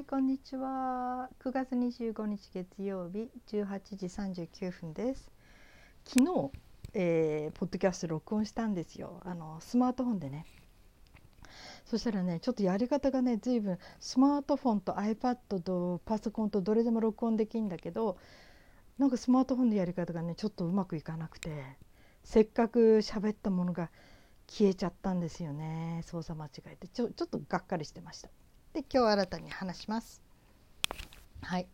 はい、こんにちは。9月25日月曜日18時39分です。昨日、ポッドキャスト録音したんですよ。スマートフォンでね。そしたらね、ちょっとやり方がね、随分スマートフォンと iPad とパソコンとどれでも録音できるんだけど、なんかスマートフォンのやり方がね、ちょっとうまくいかなくて、せっかく喋ったものが消えちゃったんですよね。操作間違えてちょっとがっかりしてました。で、今日新たに話します。はい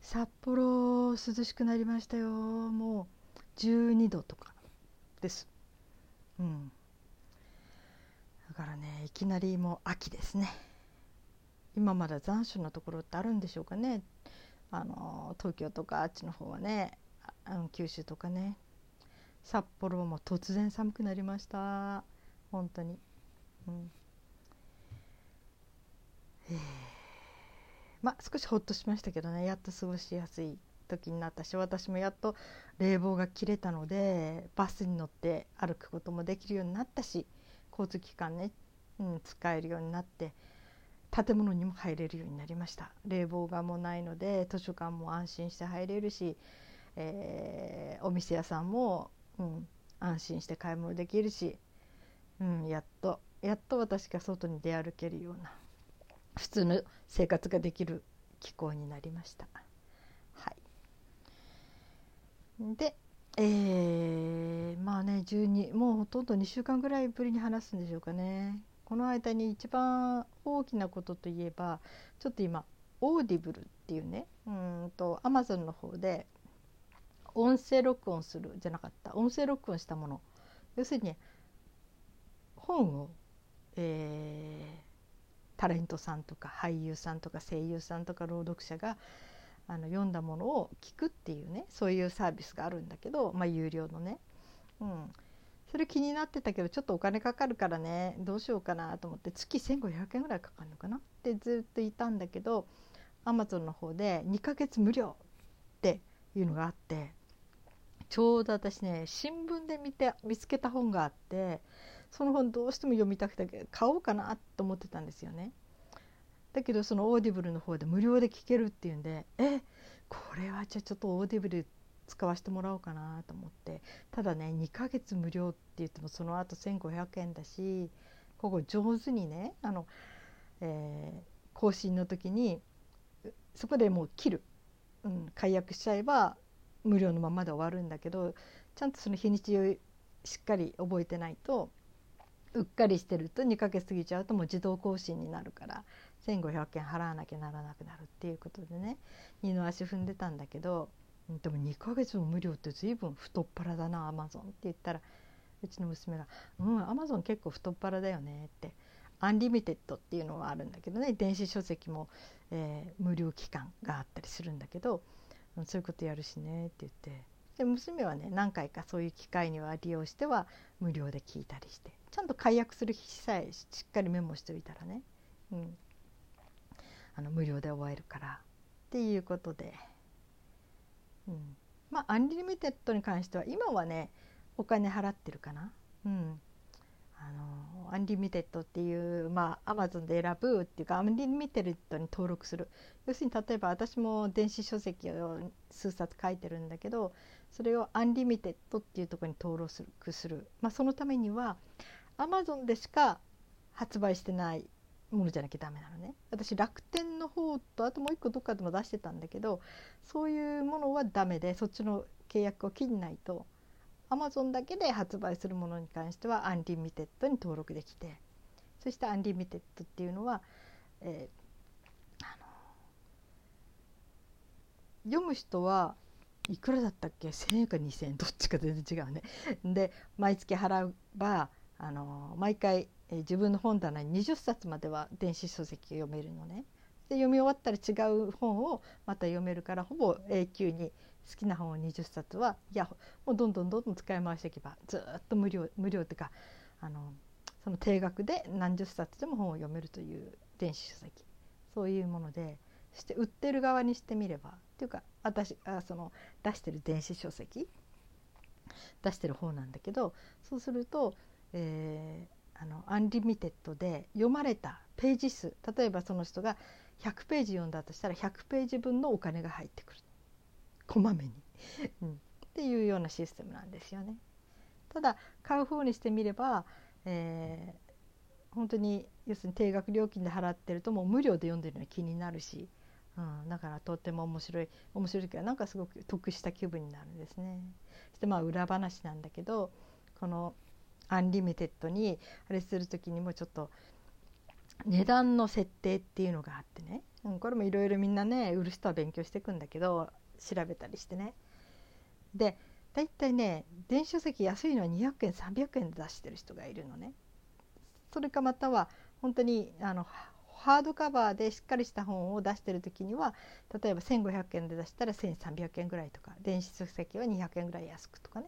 札幌涼しくなりましたよ。もう12度とかです、だからね、いきなりもう秋ですね。今まだ残暑のところってあるんでしょうかね。東京とかあっちの方はね、九州とかね。札幌も突然寒くなりました。本当に、少しほっとしましたけどね。やっと過ごしやすい時になったし、私もやっと冷房が切れたのでバスに乗って歩くこともできるようになったし、交通機関ね、使えるようになって、建物にも入れるようになりました。冷房がもうないので図書館も安心して入れるし、お店屋さんも、安心して買い物できるし、やっと私が外に出歩けるような普通の生活ができる気候になりました。はい。で、まあね、もうほとんど2週間ぐらいぶりに話すんでしょうかね。この間に一番大きなことといえば、ちょっと今オーディブルっていうね、アマゾンの方で音声録音したもの、要するに本を、タレントさんとか俳優さんとか声優さんとか朗読者が読んだものを聞くっていうね、そういうサービスがあるんだけど、有料のね、それ気になってたけど、ちょっとお金かかるからね、どうしようかなと思って、月1500円ぐらいかかるのかなってずっといたんだけど、 Amazon の方で2ヶ月無料っていうのがあって、ちょうど私ね、新聞で見つけた本があって、その本どうしても読みたくて買おうかなと思ってたんですよね。だけどそのオーディブルの方で無料で聞けるっていうんで、これはじゃあちょっとオーディブル使わせてもらおうかなと思って。ただね、2ヶ月無料って言ってもその後1500円だし、ここ上手にね、更新の時にそこでもう切る、解約しちゃえば無料のままで終わるんだけど、ちゃんとその日にちをしっかり覚えてないと、うっかりしてると2ヶ月過ぎちゃうともう自動更新になるから、1500円払わなきゃならなくなるっていうことでね、二の足踏んでたんだけど、でも2ヶ月も無料って随分太っ腹だな、アマゾンって言ったら、うちの娘がアマゾン結構太っ腹だよねって。アンリミテッドっていうのはあるんだけどね、電子書籍も、無料期間があったりするんだけど、そういうことやるしねって言って。で、娘はね、何回かそういう機会には利用しては無料で聞いたりして、ちゃんと解約する日さえしっかりメモしておいたらね、無料で終えるからっていうことで、アンリミテッドに関しては今はね、お金払ってるかな、アンリミテッドっていう、Amazon で選ぶっていうか、アンリミテッドに登録する。要するに例えば私も電子書籍を数冊書いてるんだけど、それをアンリミテッドっていうところに登録する。そのためには Amazon でしか発売してないものじゃなきゃダメなのね。私楽天の方と、あともう一個どっかでも出してたんだけど、そういうものはダメで、そっちの契約を切んないと。Amazon だけで発売するものに関してはアンリミテッドに登録できて、そしてアンリミテッドっていうのは、読む人はいくらだったっけ、1000円か2000円どっちか全然違うねで、毎月払えば毎回、自分の本棚に20冊までは電子書籍を読めるのね。で、読み終わったら違う本をまた読めるから、ほぼ永久に好きな本を20冊はいや、もうどんどん使い回していけばずっと無料っていうか、その定額で何十冊でも本を読めるという電子書籍、そういうもので、そして売ってる側にしてみればっていうか、出してる電子書籍出してる方なんだけど、そうすると、アンリミテッドで読まれたページ数、例えばその人が100ページ読んだとしたら100ページ分のお金が入ってくる、こまめにっていうようなシステムなんですよね。ただ買う方にしてみれば、本当に要するに定額料金で払ってるともう無料で読んでるのは気になるし、だからとっても面白いけど、なんかすごく得した気分になるんですね。そしてまあ裏話なんだけど、このアンリミテッドにあれする時にもちょっと値段の設定っていうのがあってね、これもいろいろみんなね売る人は勉強していくんだけど、調べたりしてね。でだいたいね電子書籍安いのは200円300円で出してる人がいるのね。それかまたは本当にハードカバーでしっかりした本を出してる時には、例えば1500円で出したら1300円ぐらいとか、電子書籍は200円ぐらい安くとかね、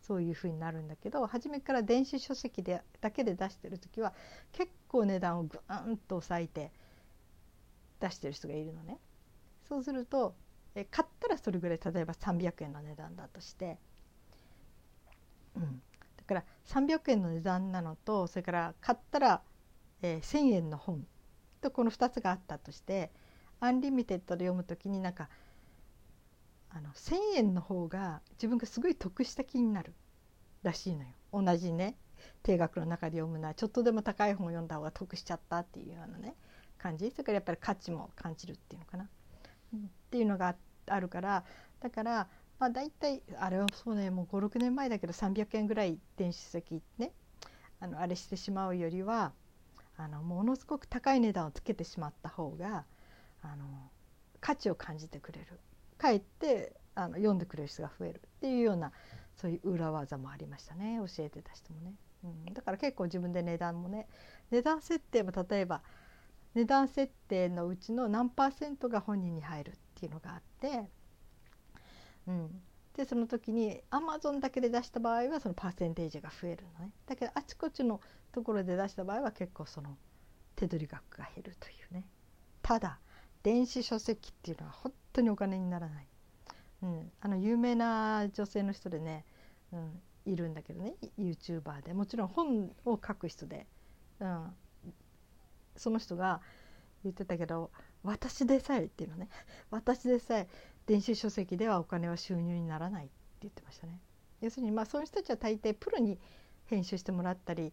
そういう風になるんだけど、初めから電子書籍でだけで出してる時は結構値段をグーンと抑えて出してる人がいるのね。そうすると買ったらそれぐらい、例えば300円の値段だとして、だから300円の値段なのと、それから買ったら、1000円の本と、この2つがあったとして、アンリミテッドで読むときになんか1000円の方が自分がすごい得した気になるらしいのよ。同じね定額の中で読むのはちょっとでも高い本を読んだ方が得しちゃったっていうようなね感じ、それからやっぱり価値も感じるっていうのかな、っていうのがあるから、だからまあ大体あれはそうね、もう 5,6 年前だけど300円ぐらい電子書籍ね、あれしてしまうよりはものすごく高い値段をつけてしまった方が価値を感じてくれる、かえって読んでくれる人が増えるっていうような、そういう裏技もありましたね、教えてた人もね、だから結構自分で値段もね、値段設定も例えば値段設定のうちの何%が本人に入るっていうのがあって、でその時に Amazon だけで出した場合はそのパーセンテージが増えるのね。だけどあちこちのところで出した場合は結構その手取り額が減るというね。ただ電子書籍っていうのは本当にお金にならない、有名な女性の人でね、いるんだけどね、 YouTuber で、もちろん本を書く人で、その人が言ってたけど、私でさえっていうのね、私でさえ電子書籍ではお金は収入にならないって言ってましたね。要するにまあそういう人たちは大抵プロに編集してもらったり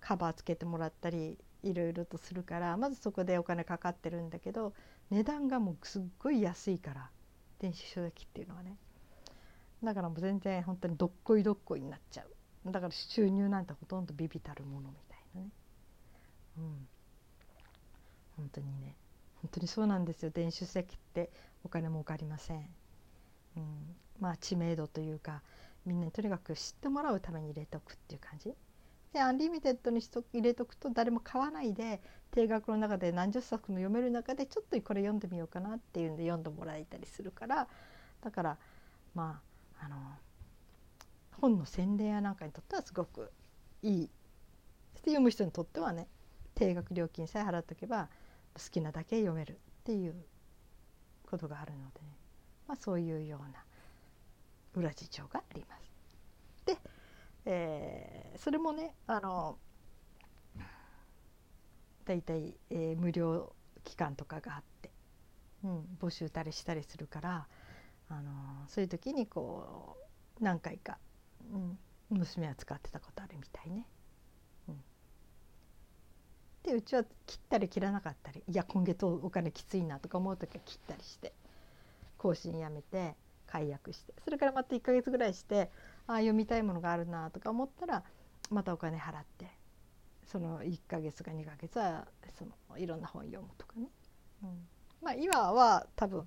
カバーつけてもらったりいろいろとするから、まずそこでお金かかってるんだけど、値段がもうすっごい安いから電子書籍っていうのはね、だからもう全然本当にどっこいどっこいになっちゃう。だから収入なんてほとんどビビたるものみたいなね、本当にね、本当にそうなんですよ。電子書籍ってお金儲かりません、まあ知名度というか、みんなにとにかく知ってもらうために入れとくっていう感じで、アンリミテッドに入れとくと誰も買わないで、定額の中で何十冊も読める中でちょっとこれ読んでみようかなっていうんで読んでもらえたりするから、だからまあ本の宣伝やなんかにとってはすごくいい、そして読む人にとってはね、定額料金さえ払っておけば好きなだけ読めるっていうことがあるので、ね、まあ、そういうような裏事情があります。で、それもねだいたい、無料期間とかがあって、募集たりしたりするから、そういう時にこう何回か、娘は使ってたことあるみたいね。でうちは切ったり切らなかったり、いや今月お金きついなとか思う時は切ったりして、更新やめて解約して、それからまた1ヶ月ぐらいして、あ読みたいものがあるなとか思ったらまたお金払って、その1ヶ月か2ヶ月はそのいろんな本読むとかね、まあ今は多分、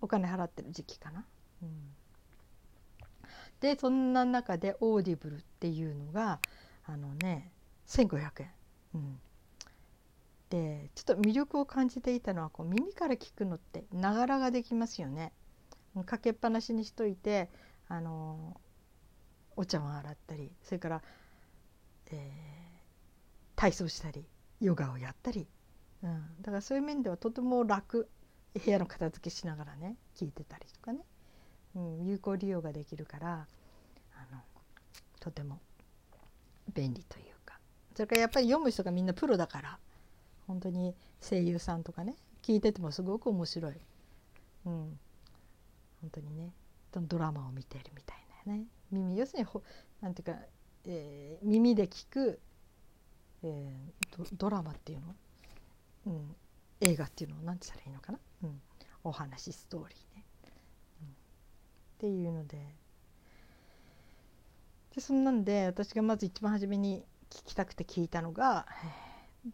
お金払ってる時期かな、でそんな中でオーディブルっていうのが1500円、でちょっと魅力を感じていたのは、こう耳から聞くのってながらができますよね。かけっぱなしにしといて、お茶碗洗ったり、それから、体操したりヨガをやったり、だからそういう面ではとても楽、部屋の片付けしながらね聞いてたりとかね、有効利用ができるからとても便利というか、それからやっぱり読む人がみんなプロだから、本当に声優さんとかね、聞いててもすごく面白い、本当にね、ドラマを見てるみたいなね、耳、要するになんていうか、耳で聞く、ドラマっていうの、映画っていうのを何て言ったらいいのかな、お話ストーリーね、っていうので、そんなんで私がまず一番初めに聞きたくて聞いたのが、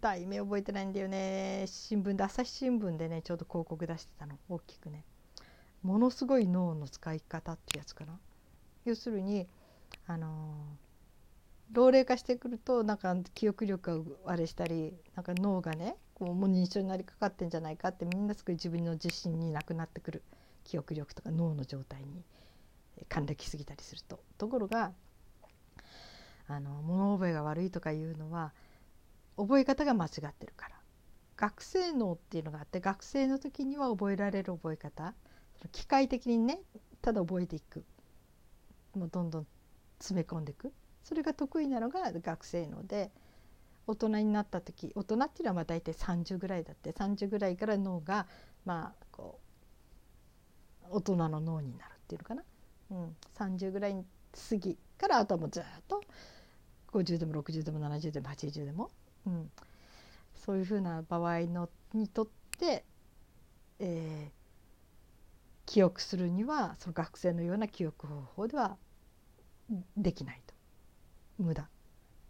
題名覚えてないんだよね、新聞で、朝日新聞でね、ちょうど広告出してたの、大きくね、ものすごい脳の使い方っていうやつかな。要するに老齢化してくると、なんか記憶力があれしたり、なんか脳がね、こうもう認知症になりかかってんじゃないかって、みんなすごい自分の自信になくなってくる、記憶力とか脳の状態に還暦すぎたりすると。ところが物覚えが悪いとかいうのは、覚え方が間違ってるから。学生脳っていうのがあって、学生の時には覚えられる覚え方、機械的にね、ただ覚えていく、もうどんどん詰め込んでいく、それが得意なのが学生脳で、大人になった時、大人っていうのはまあ大体30ぐらいだって、30ぐらいから脳がまあこう大人の脳になるっていうのかな、30ぐらい過ぎから、あとはもうずっと50でも60でも70でも80でも、そういうふうな場合のにとって、記憶するには、その学生のような記憶方法ではできないと、無駄。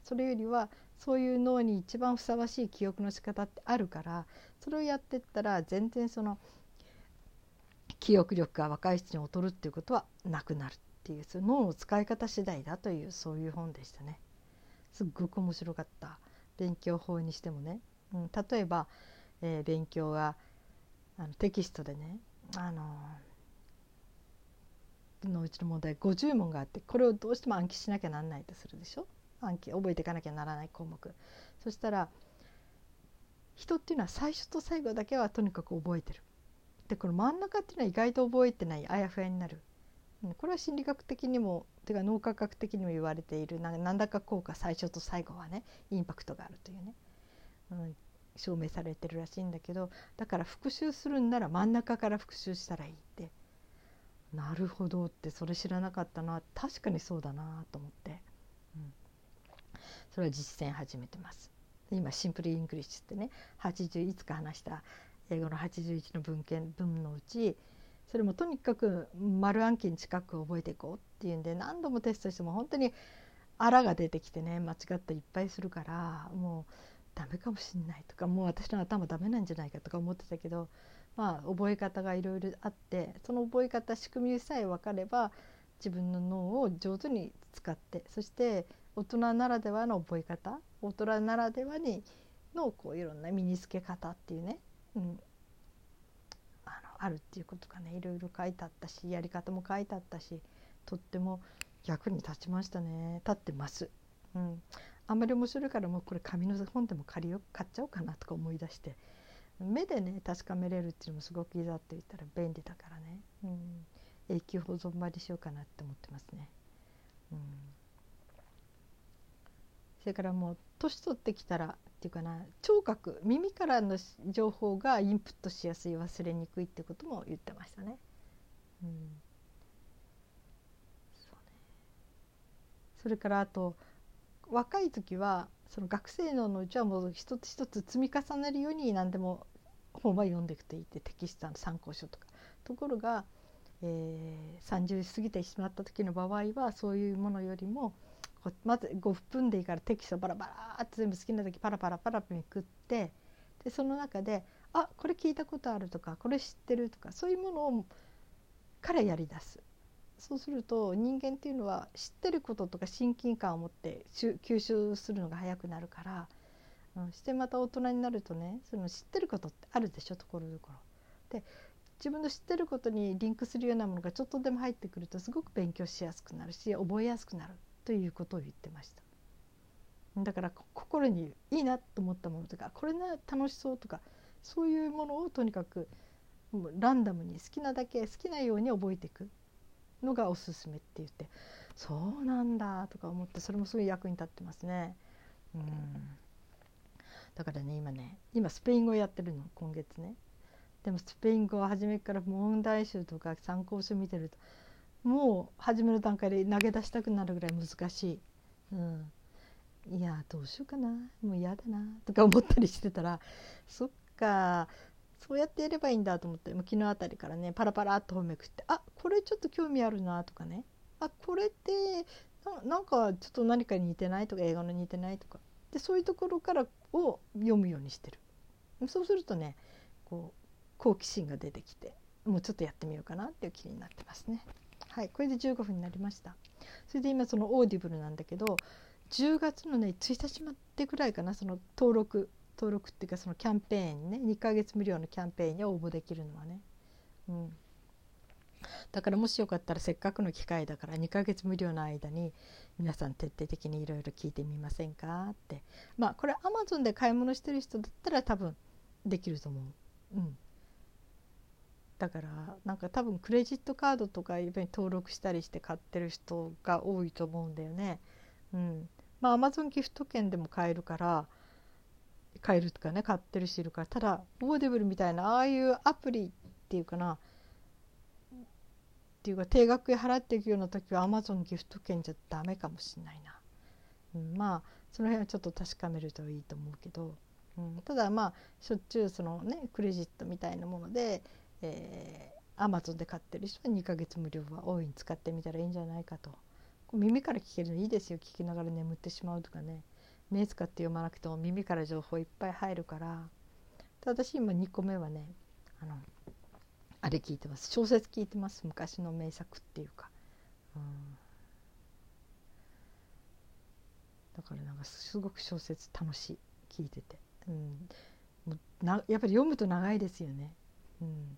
それよりはそういう脳に一番ふさわしい記憶の仕方ってあるから、それをやってったら全然その記憶力が若い人に劣るっていうことはなくなるっていう、その脳の使い方次第だという、そういう本でしたね。すっごく面白かった、勉強法にしてもね、例えば、勉強がテキストでね、のうちの問題50問があって、これをどうしても暗記しなきゃなんないとするでしょ、暗記、覚えていかなきゃならない項目。そしたら人っていうのは最初と最後だけはとにかく覚えてる、でこの真ん中っていうのは意外と覚えてない、あやふやになる。これは心理学的にも、てか脳科学的にも言われている、何らか効果、最初と最後はねインパクトがあるというね、証明されてるらしいんだけど、だから復習するんなら真ん中から復習したらいいって。なるほどって、それ知らなかったな、確かにそうだなと思って、それは実践始めてます。今シンプルイングリッシュってね、80いつか話した英語の81の文のうち、それもとにかく丸暗記に近く覚えていこうっていうんで、何度もテストしても本当にあらが出てきてね、間違ったいっぱいするから、もうダメかもしれないとか、もう私の頭ダメなんじゃないかとか思ってたけど、まあ覚え方がいろいろあって、その覚え方、仕組みさえ分かれば自分の脳を上手に使って、そして大人ならではの覚え方、大人ならではにのこういろんな身につけ方っていうね、あるっていうことがね、いろいろ書いてあったし、やり方も書いてあったし、とっても役に立ちましたね、立ってます。あんまり面白いから、もうこれ紙の本でも買っちゃおうかなとか思い出して、目でね確かめれるっていうのもすごくいざっていったら便利だからね、永久保存版にしようかなって思ってますね。それからもう年取ってきたらっていうかな、聴覚、耳からの情報がインプットしやすい、忘れにくいってことも言ってましたね。そうね。それからあと若い時はその学生脳のうちはもう一つ一つ積み重ねるように何でも本は読んでいくといいって、テキストの参考書とか。ところが、30過ぎてしまった時の場合は、そういうものよりもまず5分でいいからテキストバラバラって全部好きな時パラパラパラめくって、でその中であこれ聞いたことあるとか、これ知ってるとか、そういうものをからやりだす。そうすると人間っていうのは知ってることとか親近感を持って吸収するのが早くなるから、してまた大人になるとね、その知ってることってあるでしょ、ところどころで、自分の知ってることにリンクするようなものがちょっとでも入ってくると、すごく勉強しやすくなるし、覚えやすくなるということを言ってました。だから心にいいなと思ったものとか、これな楽しそうとか、そういうものをとにかくランダムに好きなだけ好きなように覚えていくのがおすすめって言って、そうなんだとか思って、それもすごい役に立ってますね。うん、だからね、今スペイン語やってるの、今月ね。でもスペイン語は初めから問題集とか参考書見てると、もう初めの段階で投げ出したくなるぐらい難しい。うん、いやどうしようかな、もう嫌だなとか思ったりしてたら、そっかそうやってやればいいんだと思って、昨日あたりからねパラパラっと本めくって、あこれちょっと興味あるなとかね、あこれってなんかちょっと何かに似てないとか映画の似てないとかで、そういうところからを読むようにしてる。そうするとねこう好奇心が出てきて、もうちょっとやってみようかなっていう気になってますね。はい、これで15分になりました。それで今そのオーディブルなんだけど、10月のね1日までぐらいかな、その登録っていうかそのキャンペーンね、2ヶ月無料のキャンペーンに応募できるのはね。うん。だからもしよかったらせっかくの機会だから2ヶ月無料の間に皆さん徹底的にいろいろ聞いてみませんかって。まあこれ Amazon で買い物してる人だったら多分できると思う。うん。だからなんか多分クレジットカードとか登録したりして買ってる人が多いと思うんだよね。うん、まあ Amazon ギフト券でも買えるから、買えるとかね、買ってる人いるから。ただオーディブルみたいなああいうアプリっていうかな、っていうか定額払っていくような時は Amazon ギフト券じゃダメかもしれないな。うん、まあその辺はちょっと確かめるといいと思うけど、うん、ただまあしょっちゅうそのねクレジットみたいなものでAmazon で買ってる人は2ヶ月無料は大いに使ってみたらいいんじゃないかと。耳から聞けるのいいですよ。聞きながら眠ってしまうとかね、目使って読まなくても耳から情報いっぱい入るから。私今2個目はねあれ聞いてます、小説聞いてます、昔の名作っていうか、うん、だからなんかすごく小説楽しい、聞いてて、うん、やっぱり読むと長いですよね。うん、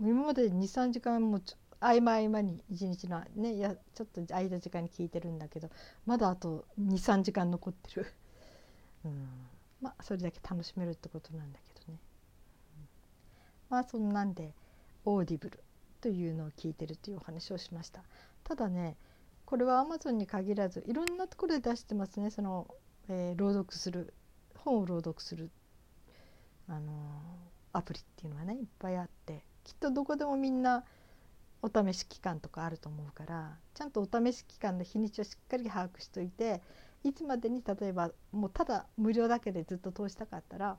今まで 2,3 時間も合間合間に1日のね、いやちょっと空いた時間に聞いてるんだけど、まだあと 2,3 時間残ってるうん、まあそれだけ楽しめるってことなんだけどね、うん、まあそんなんでオーディブルというのを聞いてるというお話をしました。ただねこれは Amazon に限らずいろんなところで出してますね。その、朗読する本を朗読するアプリっていうのはねいっぱいあって、きっとどこでもみんなお試し期間とかあると思うから、ちゃんとお試し期間の日にちをしっかり把握しといて、いつまでに例えばもうただ無料だけでずっと通したかったら、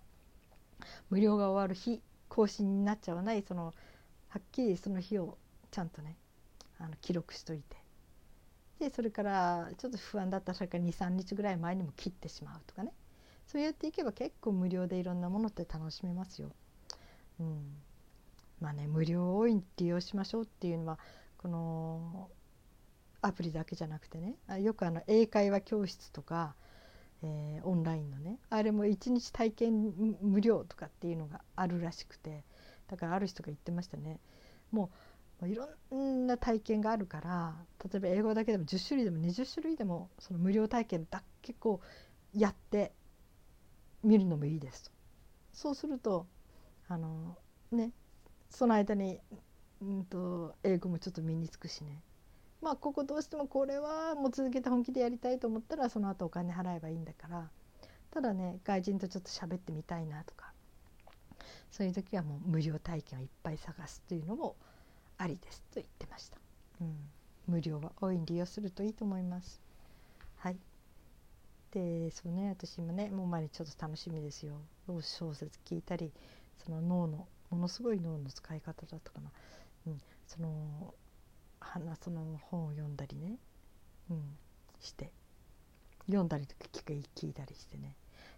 無料が終わる日更新になっちゃわない、そのはっきりその日をちゃんとね記録しといて、でそれからちょっと不安だったらそれから 2,3 日ぐらい前にも切ってしまうとかね、そうやっていけば結構無料でいろんなものって楽しめますよ。うん、まあね無料を多いに利用しましょうっていうのはこのアプリだけじゃなくてね、よく英会話教室とか、オンラインのねあれも1日体験無料とかっていうのがあるらしくて、だからある人が言ってましたね、もういろんな体験があるから、例えば英語だけでも10種類でも20種類でもその無料体験だけこうやってみるのもいいですと。そうするとね、その間に英語もちょっと身につくしね、まあここどうしてもこれはもう続けて本気でやりたいと思ったらその後お金払えばいいんだから。ただね外人とちょっと喋ってみたいなとか、そういう時はもう無料体験をいっぱい探すというのもありですと言ってました、うん、無料は大いに利用するといいと思います。はいでそうね、私もねもう毎日ちょっと楽しみですよ。小説聞いたり、その脳のものすごい脳の使い方だったかな、うん、その本を読んだりね、うん、して読んだりとか聞いたりしてね。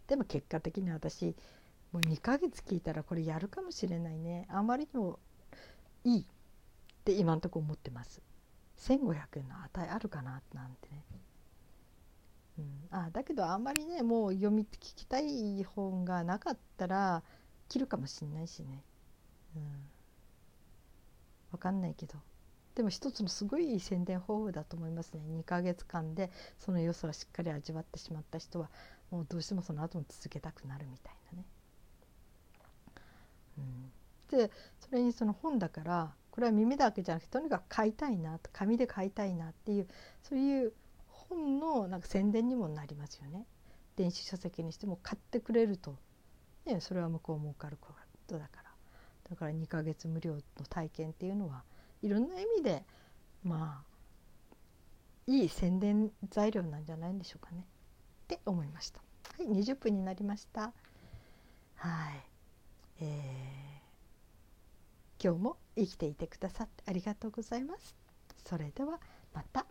でも結果的に私もう2ヶ月聞いたらこれやるかもしれないね。あまりにもいいって今のところ思ってます。1500円の値あるかななんてね、うん、だけどあんまりねもう聞きたい本がなかったら切るかもしれないしね、うん、分かんないけど、でも一つのすごい宣伝方法だと思いますね。2ヶ月間でその良さをしっかり味わってしまった人はもうどうしてもその後も続けたくなるみたいなね、うん、でそれにその本だからこれは耳だけじゃなくてとにかく買いたいなと、紙で買いたいなっていう、そういう本のなんか宣伝にもなりますよね。電子書籍にしても買ってくれると、ね、それは向こう儲かることだから。だから2ヶ月無料の体験っていうのはいろんな意味でまあいい宣伝材料なんじゃないんでしょうかねって思いました。はい、20分になりました。はい、今日も生きていてくださってありがとうございます。それではまた。